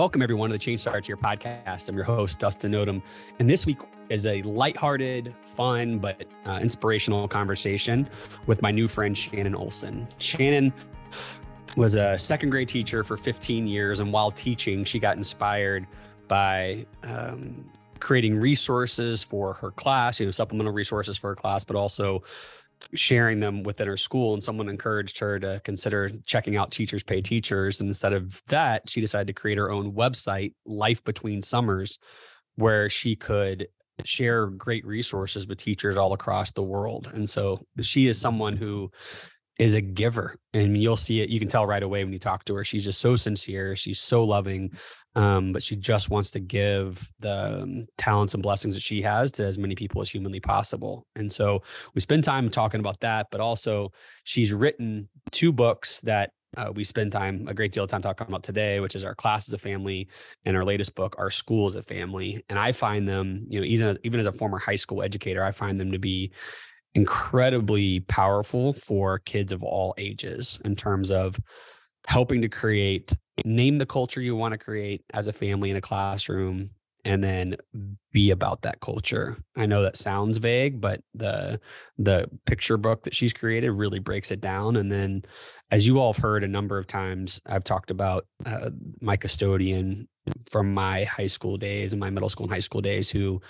Welcome everyone to the Change Starts Here podcast. I'm your host, Dustin Odham. And this week is a lighthearted, fun, but inspirational conversation with my new friend, Shannon Olsen. Shannon was a second grade teacher for 15 years. And while teaching, she got inspired by creating resources for her class, supplemental resources for her class, but also sharing them within her school. And someone encouraged her to consider checking out Teachers Pay Teachers. And instead of that, she decided to create her own website, Life Between Summers, where she could share great resources with teachers all across the world. And so she is someone who is a giver, and you'll see it. You can tell right away when you talk to her. She's just so sincere. She's so loving, but she just wants to give the talents and blessings that she has to as many people as humanly possible. And so we spend time talking about that, but also she's written two books that we spend a great deal of time talking about today, which is Our Class is a Family and our latest book, Our School is a Family. And I find them, even as a former high school educator, I find them to be incredibly powerful for kids of all ages in terms of helping to name the culture you want to create as a family in a classroom, and then be about that culture. I know that sounds vague, but the picture book that she's created really breaks it down. And then, as you all have heard a number of times, I've talked about my custodian from my high school days and my middle school and high school days who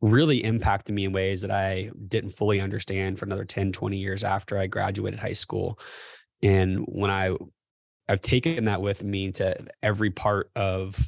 really impacted me in ways that I didn't fully understand for another 10, 20 years after I graduated high school. And when I've taken that with me to every part of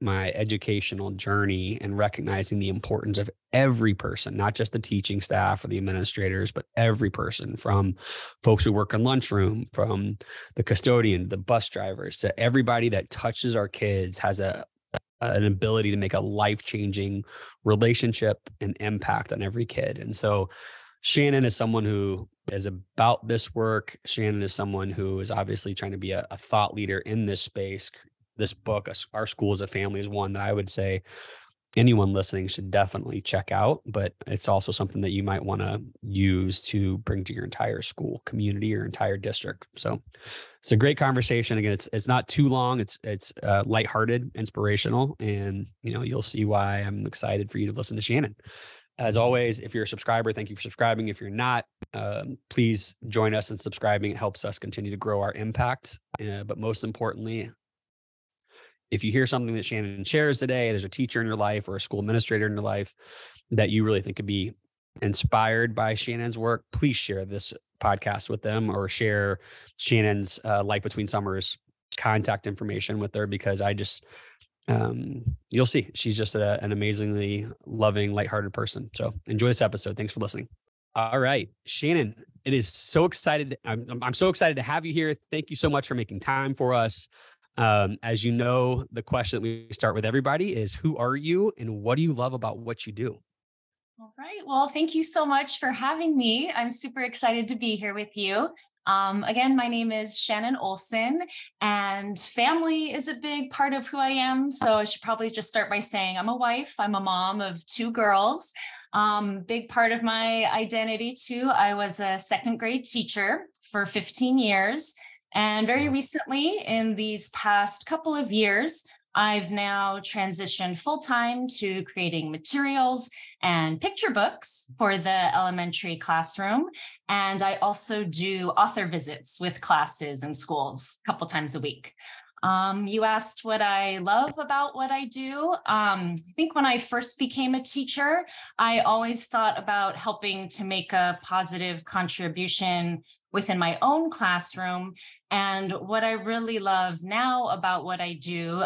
my educational journey and recognizing the importance of every person, not just the teaching staff or the administrators, but every person, from folks who work in lunchroom, from the custodian, the bus drivers, to everybody that touches our kids has an ability to make a life-changing relationship and impact on every kid. And so Shannon is someone who is about this work. Shannon is someone who is obviously trying to be a thought leader in this space. This book, Our School is a Family, is one that I would say anyone listening should definitely check out, but it's also something that you might want to use to bring to your entire school community or entire district. So it's a great conversation. Again, it's not too long. It's lighthearted, inspirational, and you'll see why I'm excited for you to listen to Shannon. As always, if you're a subscriber, thank you for subscribing. If you're not, please join us in subscribing. It helps us continue to grow our impact. But most importantly, if you hear something that Shannon shares today, there's a teacher in your life or a school administrator in your life that you really think could be inspired by Shannon's work, please share this podcast with them or share Shannon's Life Between Summers contact information with her, because you'll see she's just an amazingly loving, lighthearted person. So enjoy this episode. Thanks for listening. All right, Shannon, it is so excited. I'm so excited to have you here. Thank you so much for making time for us. As you know, the question that we start with everybody is, who are you and what do you love about what you do? All right. Well, thank you so much for having me. I'm super excited to be here with you. Again, my name is Shannon Olsen, and family is a big part of who I am. So I should probably just start by saying I'm a wife. I'm a mom of two girls. Big part of my identity too. I was a second grade teacher for 15 years. And very recently, in these past couple of years, I've now transitioned full-time to creating materials and picture books for the elementary classroom. And I also do author visits with classes and schools a couple times a week. You asked what I love about what I do. I think when I first became a teacher, I always thought about helping to make a positive contribution within my own classroom. And what I really love now about what I do,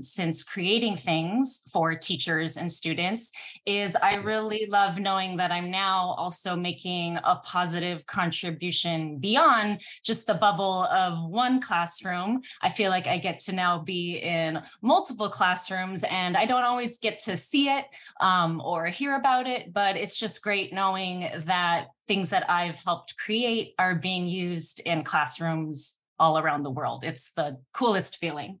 since creating things for teachers and students, is I really love knowing that I'm now also making a positive contribution beyond just the bubble of one classroom. I feel like I get to now be in multiple classrooms, and I don't always get to see it or hear about it, but it's just great knowing that things that I've helped create are being used in classrooms all around the world. It's the coolest feeling.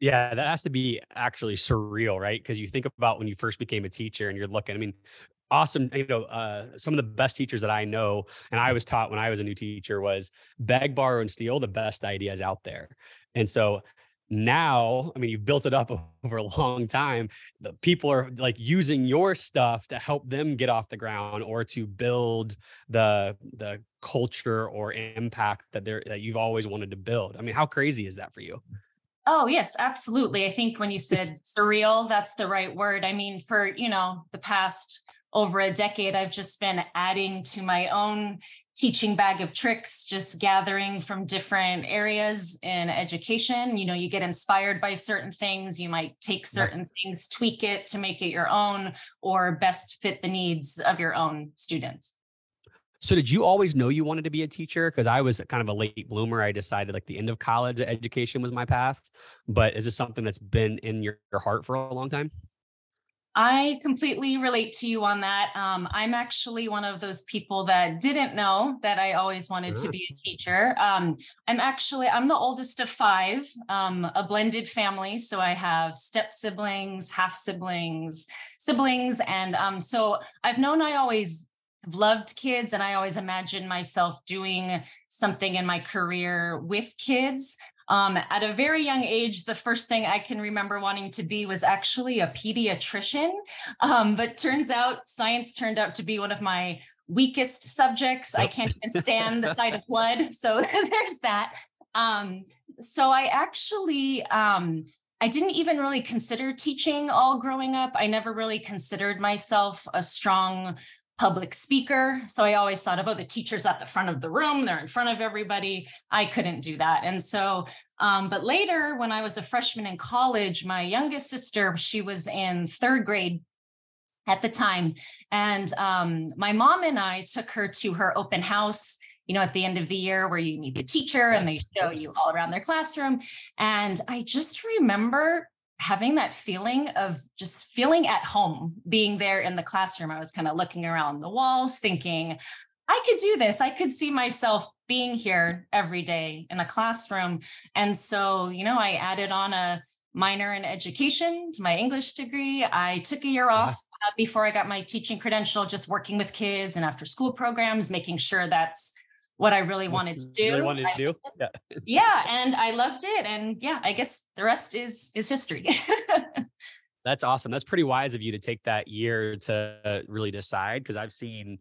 Yeah, that has to be actually surreal, right? Because you think about when you first became a teacher and you're looking, awesome. Some of the best teachers that I know, and I was taught when I was a new teacher, was beg, borrow, and steal the best ideas out there. And so now, I mean, you've built it up over a long time. The people are like using your stuff to help them get off the ground or to build the culture or impact that you've always wanted to build. I mean, how crazy is that for you? Oh, yes, absolutely. I think when you said surreal, that's the right word. I mean, for, the past over a decade, I've just been adding to my own teaching bag of tricks, just gathering from different areas in education. You get inspired by certain things. You might take certain things, tweak it to make it your own or best fit the needs of your own students. So did you always know you wanted to be a teacher? Because I was kind of a late bloomer. I decided like the end of college education was my path. But is this something that's been in your heart for a long time? I completely relate to you on that. I'm actually one of those people that didn't know that I always wanted to be a teacher. I'm the oldest of five, a blended family. So I have step siblings, half siblings. And so I've known I always loved kids. And I always imagined myself doing something in my career with kids. At a very young age, the first thing I can remember wanting to be was actually a pediatrician. But turns out science turned out to be one of my weakest subjects. I can't even stand the sight of blood. So there's that. So I actually, I didn't even really consider teaching all growing up. I never really considered myself a strong public speaker. So I always thought about the teachers at the front of the room, they're in front of everybody. I couldn't do that. And so, but later when I was a freshman in college, my youngest sister, she was in third grade at the time. And my mom and I took her to her open house, at the end of the year where you meet the teacher and they show you all around their classroom. And I just remember having that feeling of just feeling at home, being there in the classroom. I was kind of looking around the walls thinking, I could do this. I could see myself being here every day in a classroom. And so, I added on a minor in education to my English degree. I took a year off before I got my teaching credential, just working with kids and after school programs, making sure that's what I really wanted to do. Yeah. And I loved it. And yeah, I guess the rest is history. That's awesome. That's pretty wise of you to take that year to really decide. Because I've seen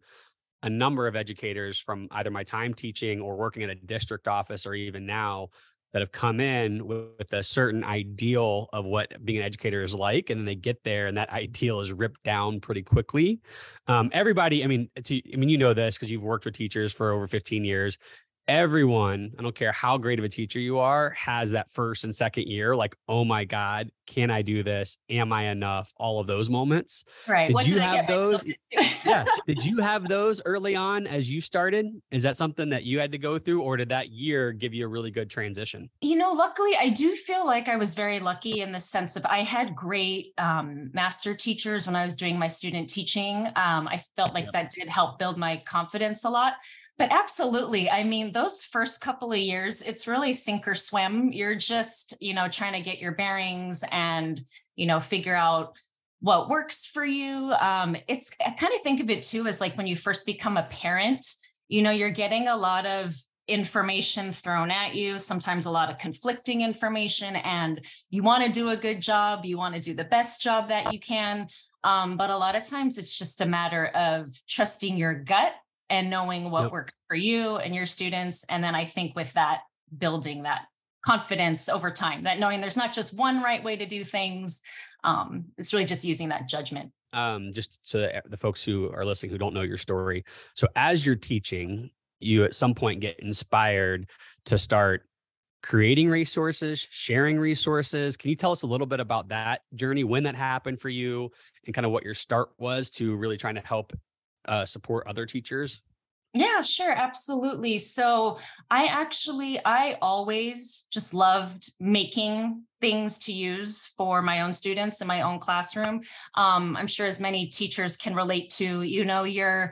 a number of educators from either my time teaching or working in a district office, or even now, that have come in with a certain ideal of what being an educator is like. And then they get there and that ideal is ripped down pretty quickly. Everybody, you know this because you've worked with teachers for over 15 years. Everyone, I don't care how great of a teacher you are, has that first and second year, like, oh my God, can I do this? Am I enough? All of those moments. Right. Did you have those early on as you started? Is that something that you had to go through, or did that year give you a really good transition? Luckily, I do feel like I was very lucky in the sense of I had great master teachers when I was doing my student teaching. I felt like that did help build my confidence a lot. But absolutely. I mean, those first couple of years, it's really sink or swim. You're just, trying to get your bearings and, figure out what works for you. I kind of think of it too, as like when you first become a parent, you're getting a lot of information thrown at you, sometimes a lot of conflicting information, and you want to do a good job. You want to do the best job that you can. But a lot of times it's just a matter of trusting your gut and knowing what works for you and your students. And then I think with that, building that confidence over time, that knowing there's not just one right way to do things. It's really just using that judgment. Just so the folks who are listening who don't know your story. So as you're teaching, you at some point get inspired to start creating resources, sharing resources. Can you tell us a little bit about that journey, when that happened for you, and kind of what your start was to really trying to help support other teachers? Yeah, sure. Absolutely. So I always just loved making things to use for my own students in my own classroom. I'm sure as many teachers can relate to, your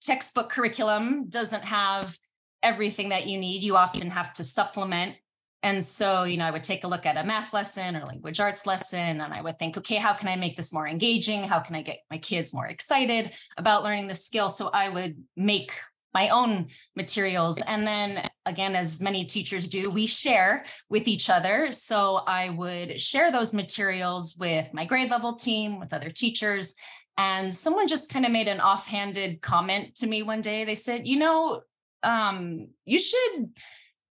textbook curriculum doesn't have everything that you need. You often have to supplement. And so, I would take a look at a math lesson or language arts lesson, and I would think, okay, how can I make this more engaging? How can I get my kids more excited about learning this skill? So I would make my own materials. And then again, as many teachers do, we share with each other. So I would share those materials with my grade level team, with other teachers. And someone just kind of made an offhanded comment to me one day. They said, you should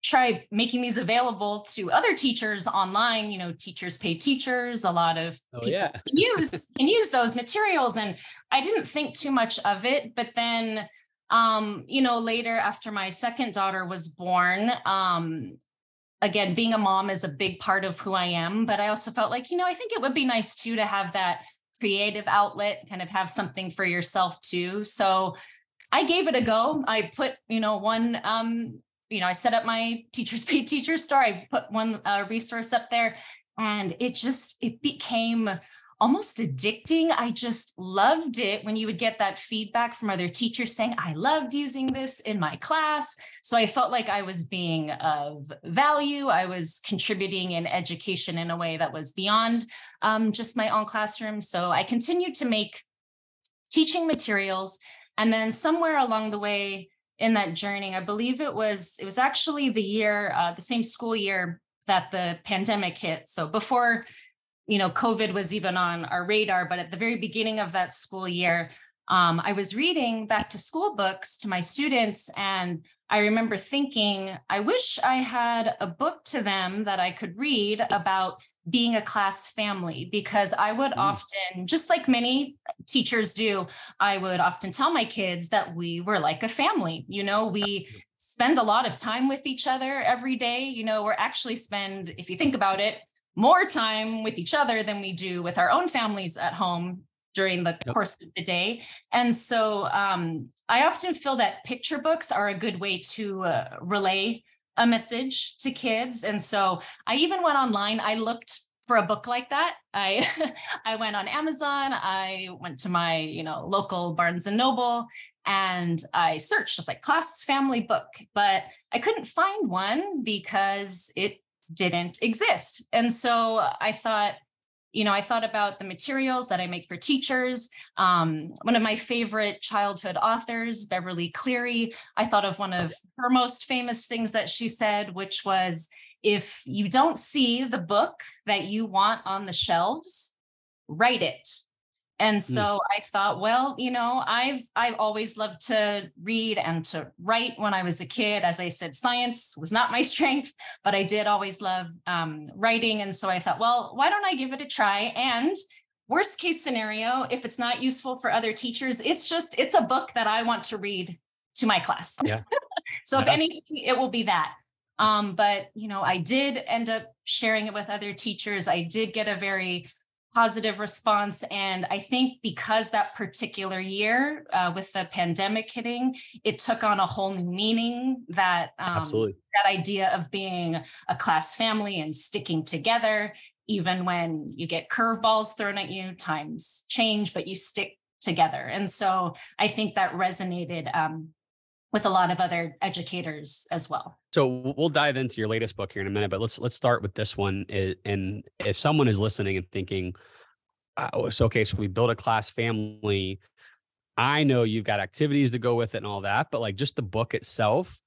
try making these available to other teachers online. You know, Teachers Pay Teachers. A lot of people can use those materials. And I didn't think too much of it. But then, later after my second daughter was born, again, being a mom is a big part of who I am. But I also felt like, I think it would be nice too to have that creative outlet, kind of have something for yourself too. So I gave it a go. I put, I set up my Teachers Pay Teachers store. I put one resource up there, and it became almost addicting. I just loved it when you would get that feedback from other teachers saying, I loved using this in my class. So I felt like I was being of value. I was contributing in education in a way that was beyond just my own classroom. So I continued to make teaching materials. And then somewhere along the way, in that journey, I believe it was actually the year, the same school year that the pandemic hit. So before, COVID was even on our radar, but at the very beginning of that school year, I was reading back to school books to my students. And I remember thinking, I wish I had a book to them that I could read about being a class family, because I would often, just like many teachers do, I would often tell my kids that we were like a family. We spend a lot of time with each other every day. We're actually spend, if you think about it, more time with each other than we do with our own families at home during the course of the day. And so I often feel that picture books are a good way to relay a message to kids. And so I even went online. I looked for a book like that. I I went on Amazon. I went to my, local Barnes and Noble, and I searched just like class family book, but I couldn't find one because it didn't exist. And so I thought, I thought about the materials that I make for teachers. One of my favorite childhood authors, Beverly Cleary, I thought of one of her most famous things that she said, which was, if you don't see the book that you want on the shelves, write it. And so I thought, I've always loved to read and to write when I was a kid. As I said, science was not my strength, but I did always love writing. And so I thought, why don't I give it a try? And worst case scenario, if it's not useful for other teachers, it's a book that I want to read to my class. Yeah. So if anything, it will be that. But I did end up sharing it with other teachers. I did get a very positive response. And I think because that particular year with the pandemic hitting, it took on a whole new meaning, that that idea of being a class family and sticking together, even when you get curveballs thrown at you, times change, but you stick together. And so I think that resonated with a lot of other educators as well. So we'll dive into your latest book here in a minute, but let's start with this one. And if someone is listening and thinking, so we build a class family, I know you've got activities to go with it and all that, but like just the book itself,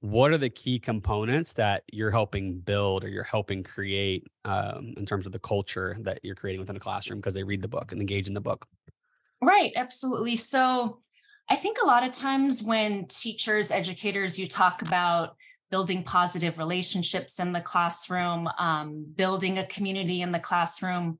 what are the key components that you're helping build or you're helping create in terms of the culture that you're creating within a classroom because they read the book and engage in the book? Right, absolutely. So I think a lot of times when teachers, educators, you talk about building positive relationships in the classroom, building a community in the classroom,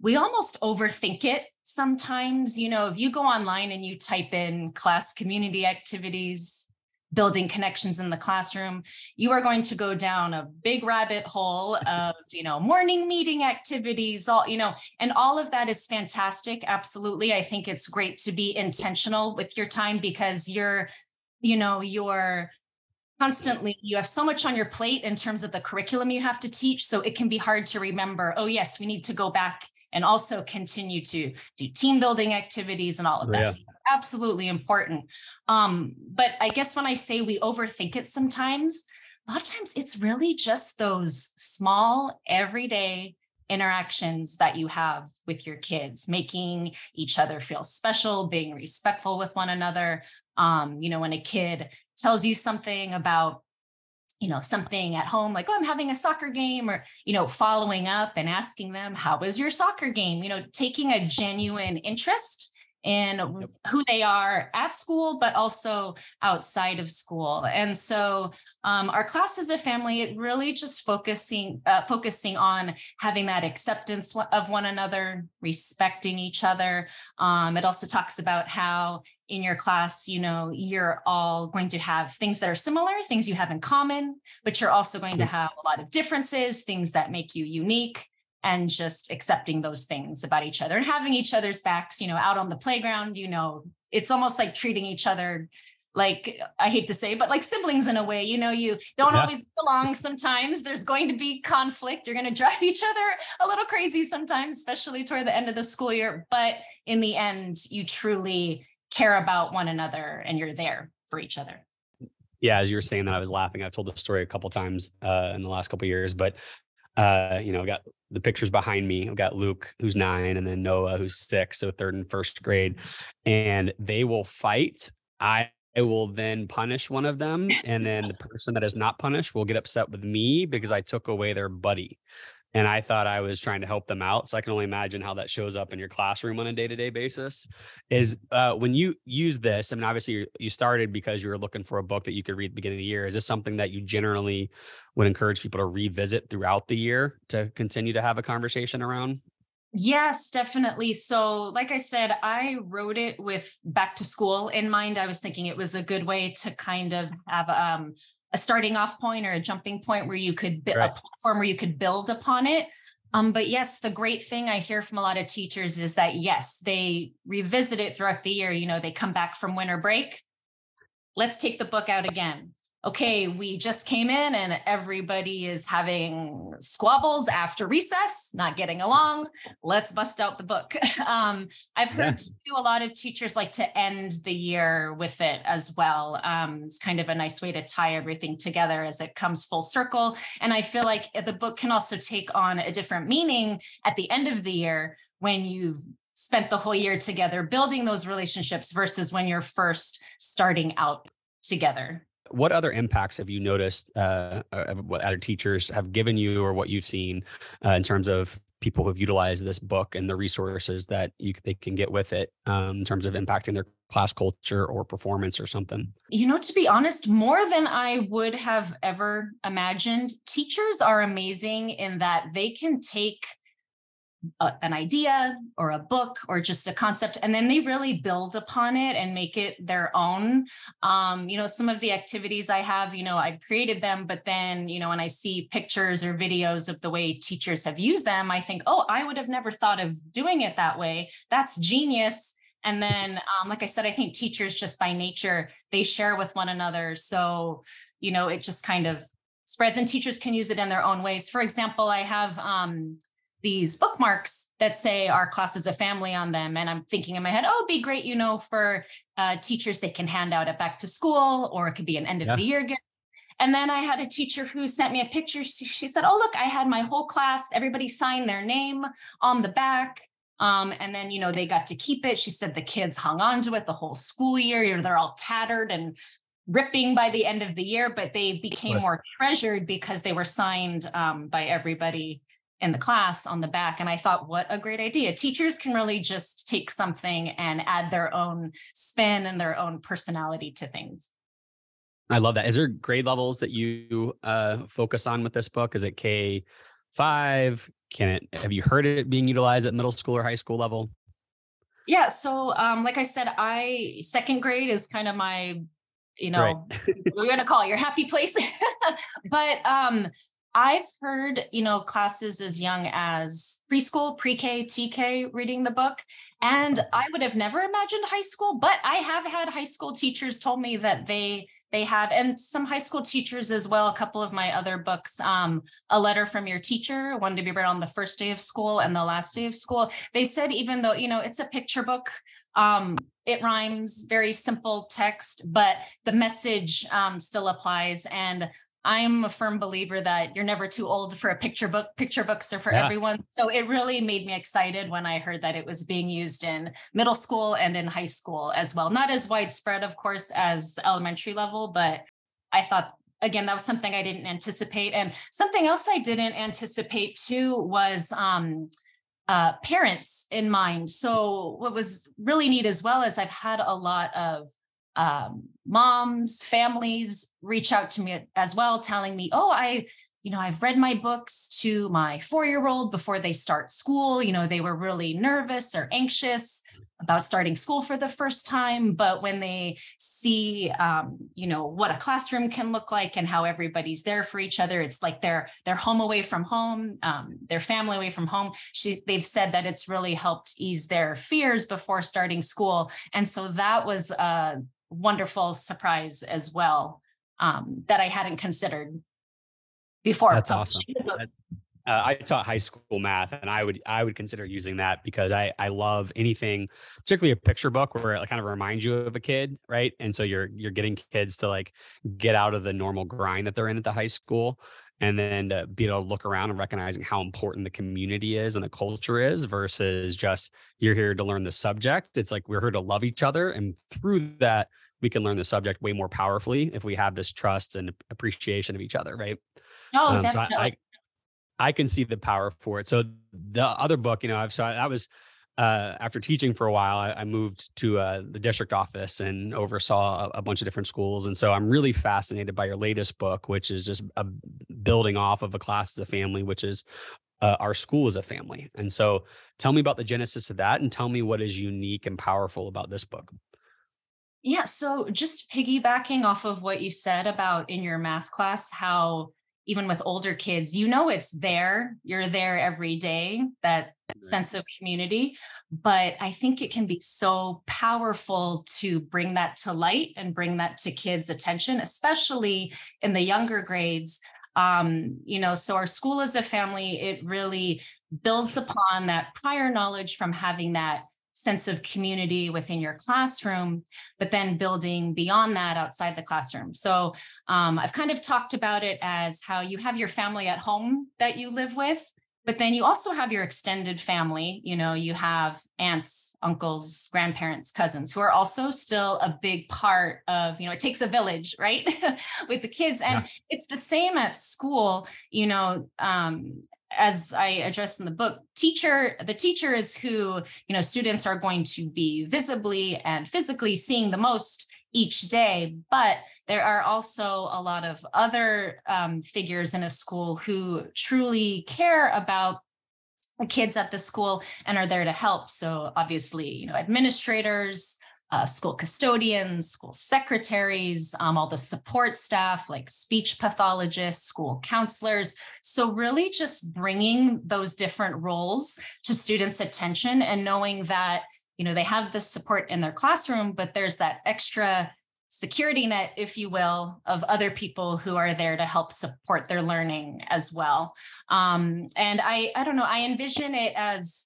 we almost overthink it sometimes. If you go online and you type in class community activities, building connections in the classroom, you are going to go down a big rabbit hole of, morning meeting activities, and all of that is fantastic. Absolutely. I think it's great to be intentional with your time because you're constantly, you have so much on your plate in terms of the curriculum you have to teach. So it can be hard to remember, oh, yes, we need to go back and also continue to do team building activities and all of that. Yeah. So absolutely important. But I guess when I say we overthink it sometimes, a lot of times it's really just those small, everyday interactions that you have with your kids, making each other feel special, being respectful with one another. You know, when a kid tells you something about, you know, something at home, like, oh, I'm having a soccer game, or, you know, following up and asking them, how was your soccer game? You know, taking a genuine interest in who they are at school, but also outside of school. And so Our Class is a Family, it really just focusing on having that acceptance of one another, respecting each other. It also talks about how in your class, you know, you're all going to have things that are similar, things you have in common, but you're also going to have a lot of differences, things that make you unique. And just accepting those things about each other and having each other's backs, you know, out on the playground, you know, it's almost like treating each other like, I hate to say, but like siblings in a way, you know, you don't always get along sometimes. There's going to be conflict. You're going to drive each other a little crazy sometimes, especially toward the end of the school year. But in the end, you truly care about one another and you're there for each other. Yeah, as you were saying that, I was laughing. I've told this story a couple of times in the last couple of years, but you know, I got the pictures behind me. I've got Luke, who's 9, and then Noah, who's 6, so 3rd and 1st grade. And they will fight. I will then punish one of them. And then the person that is not punished will get upset with me because I took away their buddy. And I thought I was trying to help them out. So I can only imagine how that shows up in your classroom on a day-to-day basis is when you use this. I mean, obviously you started because you were looking for a book that you could read at the beginning of the year. Is this something that you generally would encourage people to revisit throughout the year to continue to have a conversation around? Yes, definitely. So like I said, I wrote it with back to school in mind. I was thinking it was a good way to kind of have a starting off point or a jumping point where you could a platform where you could build upon it. But yes, the great thing I hear from a lot of teachers is that, yes, they revisit it throughout the year. You know, they come back from winter break. Let's take the book out again. Okay, we just came in and everybody is having squabbles after recess, not getting along. Let's bust out the book. I've heard a lot of teachers like to end the year with it as well. It's kind of a nice way to tie everything together as it comes full circle. And I feel like the book can also take on a different meaning at the end of the year when you've spent the whole year together building those relationships versus when you're first starting out together. What other impacts have you noticed what other teachers have given you or what you've seen in terms of people who've utilized this book and the resources that they can get with it in terms of impacting their class culture or performance or something? You know, to be honest, more than I would have ever imagined. Teachers are amazing in that they can take an idea or a book or just a concept, and then they really build upon it and make it their own. You know, some of the activities I have, you know, I've created them, but then, you know, when I see pictures or videos of the way teachers have used them, I think, oh, I would have never thought of doing it that way. That's genius. And then, like I said, I think teachers just by nature, they share with one another. So, you know, it just kind of spreads and teachers can use it in their own ways. For example, I have, these bookmarks that say Our Class is a Family on them. And I'm thinking in my head, oh, it'd be great, you know, for teachers they can hand out at back to school, or it could be an end of the year gift. And then I had a teacher who sent me a picture. She said, oh, look, I had my whole class, everybody signed their name on the back. And then, you know, they got to keep it. She said the kids hung on to it the whole school year. You know, they're all tattered and ripping by the end of the year, but they became more treasured because they were signed by everybody in the class on the back. And I thought, what a great idea. Teachers can really just take something and add their own spin and their own personality to things. I love that. Is there grade levels that you focus on with this book? Is it K-5? Have you heard it being utilized at middle school or high school level? Yeah. So like I said, 2nd grade is kind of my, you know, we're going to call it your happy place. But I've heard, you know, classes as young as preschool, pre-K, TK reading the book. And I would have never imagined high school, but I have had high school teachers told me that they have, and some high school teachers as well. A couple of my other books, A Letter From Your Teacher, one to be read on the first day of school and the last day of school. They said, even though, you know, it's a picture book, it rhymes, very simple text, but the message still applies. And I'm a firm believer that you're never too old for a picture book. Picture books are for everyone. So it really made me excited when I heard that it was being used in middle school and in high school as well. Not as widespread, of course, as the elementary level, but I thought, again, that was something I didn't anticipate. And something else I didn't anticipate too was parents in mind. So what was really neat as well is I've had a lot of moms, families reach out to me as well, telling me, oh, I've read my books to my 4-year-old before they start school. You know, they were really nervous or anxious about starting school for the first time. But when they see, what a classroom can look like and how everybody's there for each other, it's like their home away from home, their family away from home. They've said that it's really helped ease their fears before starting school. And so that was a wonderful surprise as well, that I hadn't considered before. That's awesome. I taught high school math, and I would consider using that because I love anything, particularly a picture book, where it kind of reminds you of a kid, right? And so you're getting kids to like get out of the normal grind that they're in at the high school, and then to be able to look around and recognizing how important the community is and the culture is versus just you're here to learn the subject. It's like we're here to love each other, and through that we can learn the subject way more powerfully if we have this trust and appreciation of each other, right? Oh, definitely. So I can see the power for it. So the other book, after teaching for a while, I moved to the district office and oversaw a bunch of different schools. And so I'm really fascinated by your latest book, which is just a building off of A Class is a Family, which is Our School is a Family. And so tell me about the genesis of that and tell me what is unique and powerful about this book. Yeah. So just piggybacking off of what you said about in your math class, how even with older kids, it's there, you're there every day, that sense of community. But I think it can be so powerful to bring that to light and bring that to kids' attention, especially in the younger grades. So Our School as a Family, it really builds upon that prior knowledge from having that sense of community within your classroom, but then building beyond that outside the classroom. So I've kind of talked about it as how you have your family at home that you live with, but then you also have your extended family. You have aunts, uncles, grandparents, cousins, who are also still a big part of, it takes a village, right? with the kids. And it's the same at school, as I address in the book, the teacher is who, students are going to be visibly and physically seeing the most each day. But there are also a lot of other figures in a school who truly care about the kids at the school and are there to help. So obviously, administrators, school custodians, school secretaries, all the support staff like speech pathologists, school counselors. So really just bringing those different roles to students' attention and knowing that, they have the support in their classroom, but there's that extra security net, if you will, of other people who are there to help support their learning as well. And I don't know, I envision it as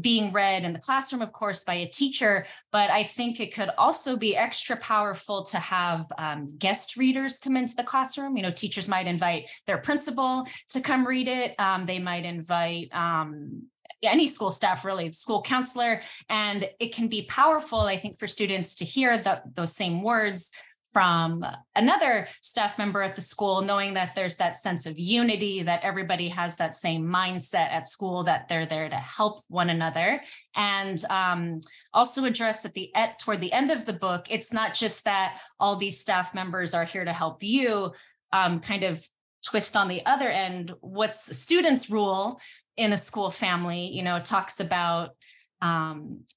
being read in the classroom, of course, by a teacher, but I think it could also be extra powerful to have guest readers come into the classroom. Teachers might invite their principal to come read it. They might invite any school staff, really, the school counselor, and it can be powerful, I think, for students to hear those same words from another staff member at the school, knowing that there's that sense of unity, that everybody has that same mindset at school, that they're there to help one another. And also address toward the end of the book, it's not just that all these staff members are here to help you, kind of twist on the other end, what's the student's role in a school family, talks about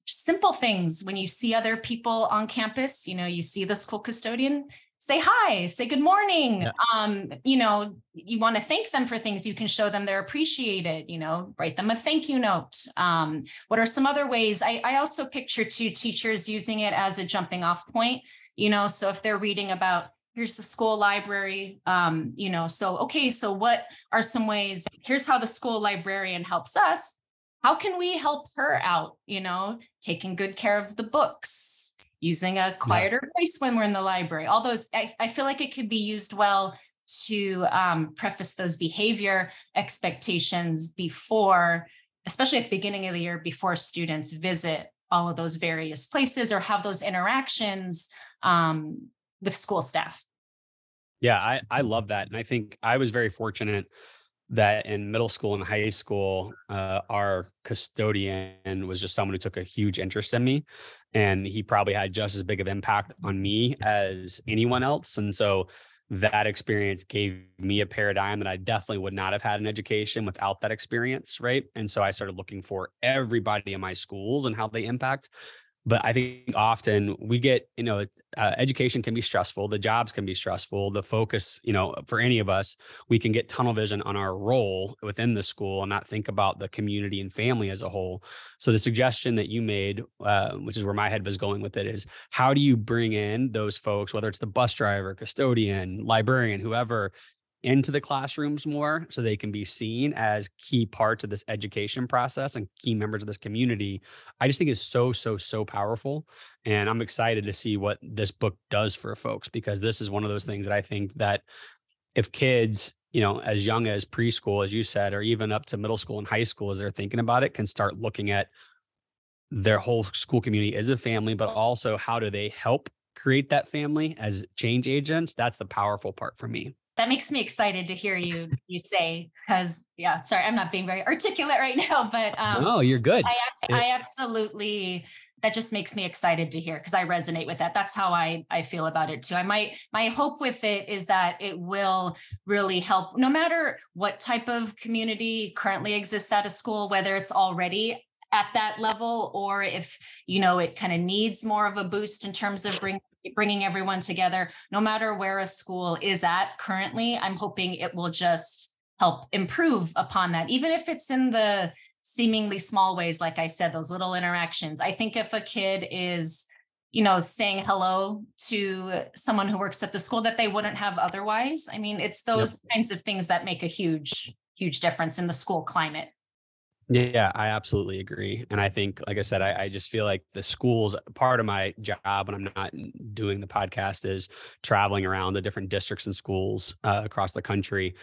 simple things. When you see other people on campus, you see the school custodian, say hi, say good morning. Yeah. You want to thank them for things. You can show them they're appreciated, write them a thank you note. What are some other ways? I also picture two teachers using it as a jumping off point, so if they're reading about here's the school library, so what are some ways? Here's how the school librarian helps us. How can we help her out, taking good care of the books, using a quieter voice when we're in the library, all those, I feel like it could be used well to preface those behavior expectations before, especially at the beginning of the year, before students visit all of those various places or have those interactions with school staff. Yeah, I love that. And I think I was very fortunate that in middle school and high school, our custodian was just someone who took a huge interest in me. And he probably had just as big of impact on me as anyone else. And so that experience gave me a paradigm that I definitely would not have had in education without that experience, right? And so I started looking for everybody in my schools and how they impact. But I think often we get, education can be stressful. The jobs can be stressful. The focus, for any of us, we can get tunnel vision on our role within the school and not think about the community and family as a whole. So the suggestion that you made, which is where my head was going with it, is how do you bring in those folks, whether it's the bus driver, custodian, librarian, whoever, into the classrooms more so they can be seen as key parts of this education process and key members of this community. I just think is so, so, so powerful. And I'm excited to see what this book does for folks, because this is one of those things that I think that if kids, as young as preschool, as you said, or even up to middle school and high school, as they're thinking about it, can start looking at their whole school community as a family, but also how do they help create that family as change agents? That's the powerful part for me. That makes me excited to hear you say, because I'm not being very articulate right now, but no, you're good. I absolutely, that just makes me excited to hear, because I resonate with that. That's how I feel about it too. My hope with it is that it will really help, no matter what type of community currently exists at a school, whether it's already at that level or if, it kind of needs more of a boost in terms of bringing everyone together. No matter where a school is at currently, I'm hoping it will just help improve upon that, even if it's in the seemingly small ways. Like I said, those little interactions. I think if a kid is, saying hello to someone who works at the school that they wouldn't have otherwise. I mean, it's those kinds of things that make a huge, huge difference in the school climate. Yeah, I absolutely agree. And I think, like I said, I just feel like the schools, part of my job when I'm not doing the podcast is traveling around the different districts and schools across the country.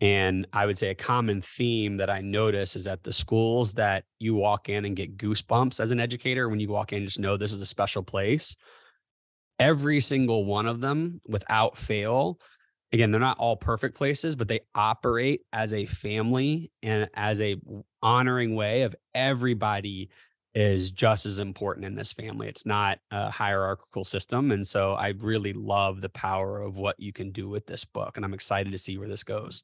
And I would say a common theme that I notice is that the schools that you walk in and get goosebumps as an educator, when you walk in, just know this is a special place. Every single one of them, without fail, again, they're not all perfect places, but they operate as a family and as a honoring way of everybody is just as important in this family. It's not a hierarchical system. And so I really love the power of what you can do with this book. And I'm excited to see where this goes.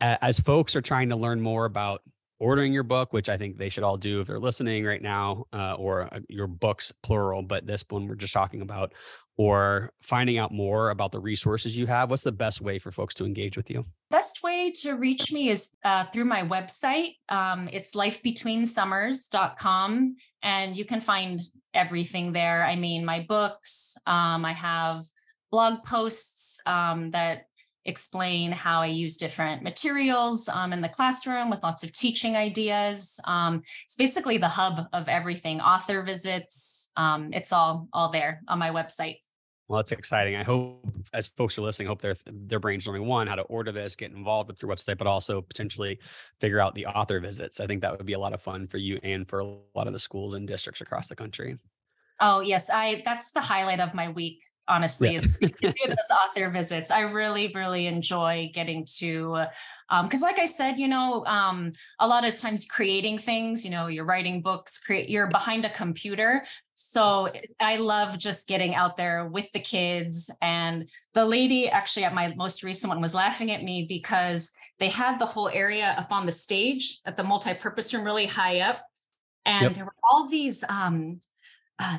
As folks are trying to learn more about ordering your book, which I think they should all do if they're listening right now, or your books, plural, but this one we're just talking about, or finding out more about the resources you have, what's the best way for folks to engage with you? Best way to reach me is through my website. It's lifebetweensummers.com, and you can find everything there. I mean, my books, I have blog posts that explain how I use different materials in the classroom with lots of teaching ideas. It's basically the hub of everything, author visits. It's all there on my website. Well, that's exciting. I hope as folks are listening, hope they're brainstorming one, how to order this, get involved with your website, but also potentially figure out the author visits. I think that would be a lot of fun for you and for a lot of the schools and districts across the country. Oh, yes. That's the highlight of my week, honestly, is to do those author visits. I really, really enjoy getting to, because like I said, a lot of times creating things, you're writing books, you're behind a computer. So I love just getting out there with the kids. And the lady actually at my most recent one was laughing at me because they had the whole area up on the stage at the multipurpose room really high up. And there were all these...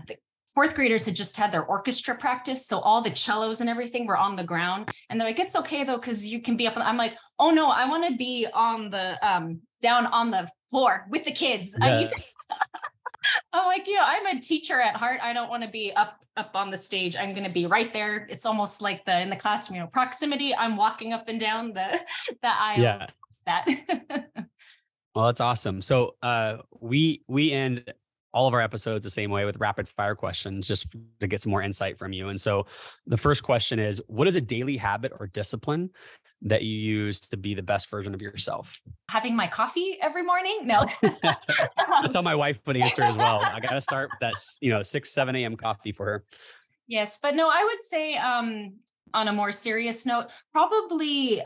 the fourth graders had just had their orchestra practice. So all the cellos and everything were on the ground. And they're like, it's okay though, because you can be up. And I'm like, oh no, I want to be on the down on the floor with the kids. Yes. I need to. I'm like, I'm a teacher at heart. I don't want to be up on the stage. I'm going to be right there. It's almost like in the classroom, proximity. I'm walking up and down the aisles. Yeah. That. Well, that's awesome. So we end all of our episodes the same way with rapid fire questions, just to get some more insight from you. And so the first question is, what is a daily habit or discipline that you use to be the best version of yourself? Having my coffee every morning? No. That's how my wife would answer as well. I got to start with that, 6, 7 a.m. coffee for her. Yes. But no, I would say on a more serious note, probably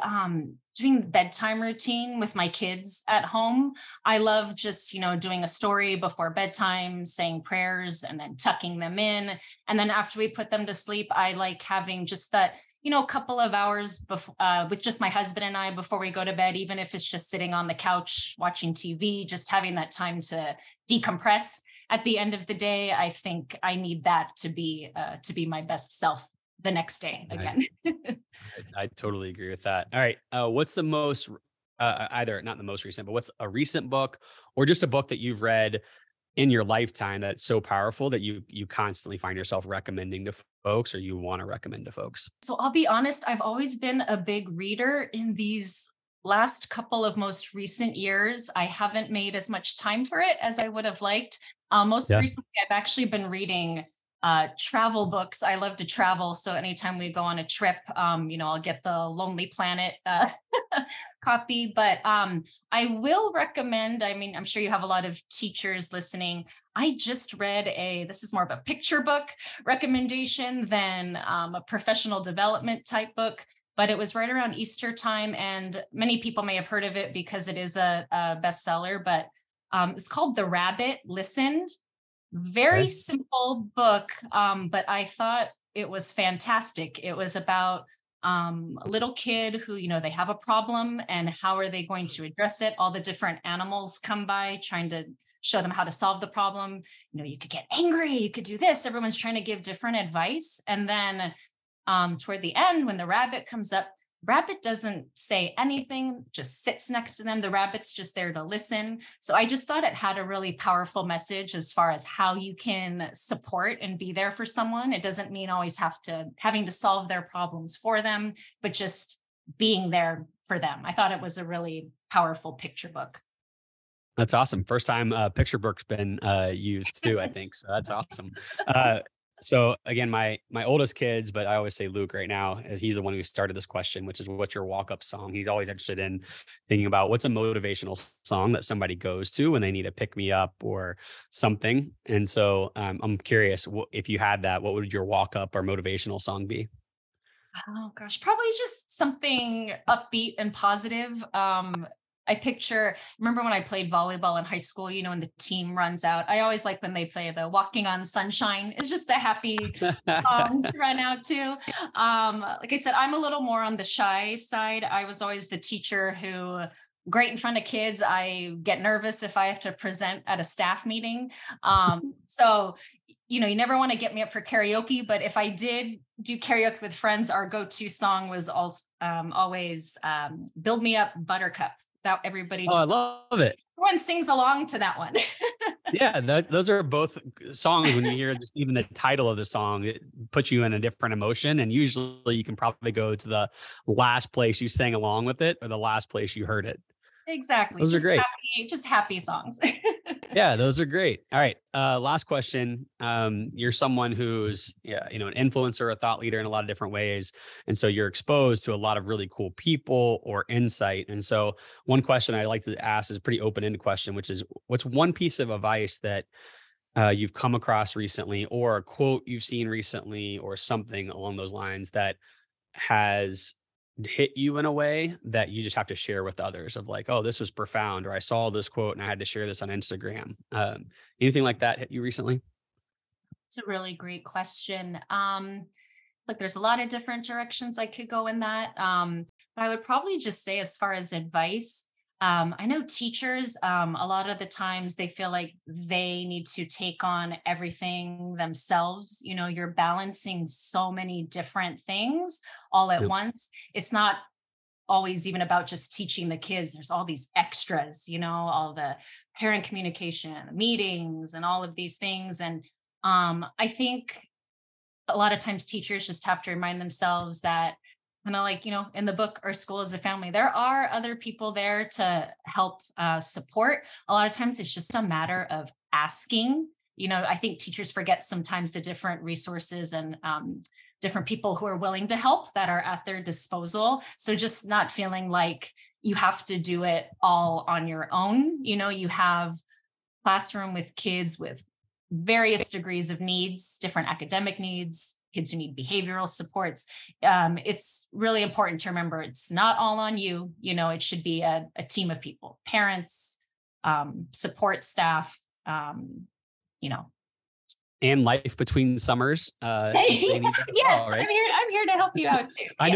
doing the bedtime routine with my kids at home. I love just, doing a story before bedtime, saying prayers, and then tucking them in. And then after we put them to sleep, I like having just that, couple of hours with just my husband and I before we go to bed, even if it's just sitting on the couch, watching TV, just having that time to decompress at the end of the day. I think I need that to be my best self the next day again. I totally agree with that. All right. What's the most, not the most recent, but what's a recent book or just a book that you've read in your lifetime that's so powerful that you constantly find yourself recommending to folks, or you want to recommend to folks? So I'll be honest, I've always been a big reader. In these last couple of most recent years, I haven't made as much time for it as I would have liked. Recently, I've actually been reading travel books. I love to travel. So anytime we go on a trip, I'll get the Lonely Planet copy, but I will recommend, I'm sure you have a lot of teachers listening. I just read this is more of a picture book recommendation than a professional development type book, but it was right around Easter time. And many people may have heard of it because it is a bestseller, but it's called The Rabbit Listened. Very simple book, but I thought it was fantastic. It was about a little kid who, they have a problem and how are they going to address it? All the different animals come by trying to show them how to solve the problem. You could get angry, you could do this. Everyone's trying to give different advice. And then toward the end, when the rabbit comes up, rabbit doesn't say anything, just sits next to them. The rabbit's just there to listen. So I just thought it had a really powerful message as far as how you can support and be there for someone. It doesn't mean always having to solve their problems for them, but just being there for them. I thought it was a really powerful picture book. That's awesome. First time picture book's been used too, I think. So that's awesome. So again, my oldest kids, but I always say Luke right now, as he's the one who started this question, which is what's your walk-up song? He's always interested in thinking about what's a motivational song that somebody goes to when they need to pick me up or something. And so I'm curious, if you had that, what would your walk-up or motivational song be? Oh gosh, probably just something upbeat and positive. Remember when I played volleyball in high school, when the team runs out, I always like when they play the Walking on Sunshine. It's just a happy song to run out to. Like I said, I'm a little more on the shy side. I was always the teacher who, great in front of kids. I get nervous if I have to present at a staff meeting. You never want to get me up for karaoke, but if I did do karaoke with friends, our go-to song was always Build Me Up Buttercup. That everybody just, I love it. Everyone sings along to that one. Yeah, those are both songs when you hear just even the title of the song, it puts you in a different emotion. And usually you can probably go to the last place you sang along with it or the last place you heard it. Exactly. Those are great. Just happy songs. Yeah, those are great. All right. Last question. You're someone who's, an influencer, a thought leader in a lot of different ways. And so you're exposed to a lot of really cool people or insight. And so one question I like to ask is a pretty open-ended question, which is what's one piece of advice that you've come across recently, or a quote you've seen recently, or something along those lines that has hit you in a way that you just have to share with others of like, oh, this was profound, or I saw this quote and I had to share this on Instagram. Anything like that hit you recently? It's a really great question. There's a lot of different directions I could go in that. But I would probably just say, as far as advice, I know teachers, a lot of the times they feel like they need to take on everything themselves. You're balancing so many different things all at once. It's not always even about just teaching the kids. There's all these extras, all the parent communication, meetings, and all of these things. And I think a lot of times teachers just have to remind themselves that, kind of like, in the book, Our School is a Family, there are other people there to help support. A lot of times it's just a matter of asking you know, I think teachers forget sometimes the different resources and different people who are willing to help that are at their disposal. So just not feeling like you have to do it all on your own. You know, you have classroom with kids with various degrees of needs, different academic needs, kids who need behavioral supports. It's really important to remember it's not all on you. You know, it should be a team of people, parents, support staff, you know. And life between summers. Yes, right? I'm here to help you out too. I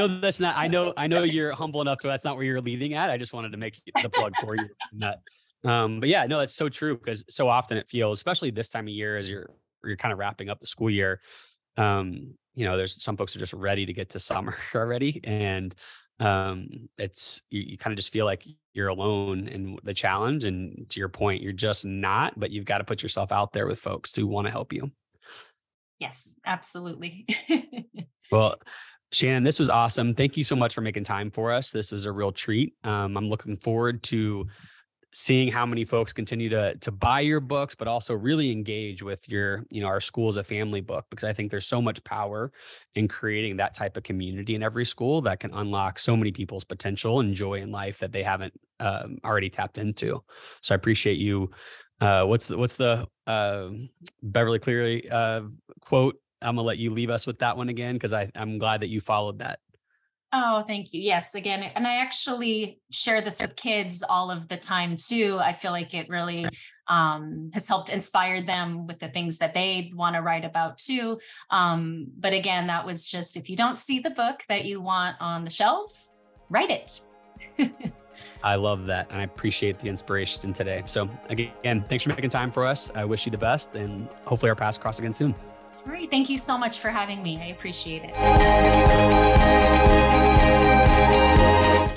know you're humble enough to, that's not where you're leading at. I just wanted to make the plug for you on that. But yeah, no, that's so true, because so often it feels, especially this time of year, as you're kind of wrapping up the school year, you know, there's some folks are just ready to get to summer already. And it's, you kind of just feel like you're alone in the challenge. And to your point, you're just not, but you've got to put yourself out there with folks who want to help you. Yes, absolutely. Well, Shannon, this was awesome. Thank you so much for making time for us. This was a real treat. I'm looking forward to seeing how many folks continue to buy your books, but also really engage with your, you know, Our School is a Family book, because I think there's so much power in creating that type of community in every school that can unlock so many people's potential and joy in life that they haven't already tapped into. So I appreciate you. What's the Beverly Cleary quote? I'm gonna let you leave us with that one again, because I'm glad that you followed that. Oh, thank you. Yes, again, and I actually share this with kids all of the time too. I feel like it really has helped inspire them with the things that they want to write about too. But again, that was just, if you don't see the book that you want on the shelves, write it. I love that. And I appreciate the inspiration today. So again, thanks for making time for us. I wish you the best, and hopefully our paths cross again soon. All right. Thank you so much for having me. I appreciate it.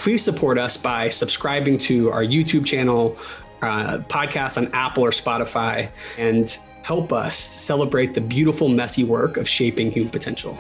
Please support us by subscribing to our YouTube channel, podcasts on Apple or Spotify, and help us celebrate the beautiful, messy work of shaping human potential.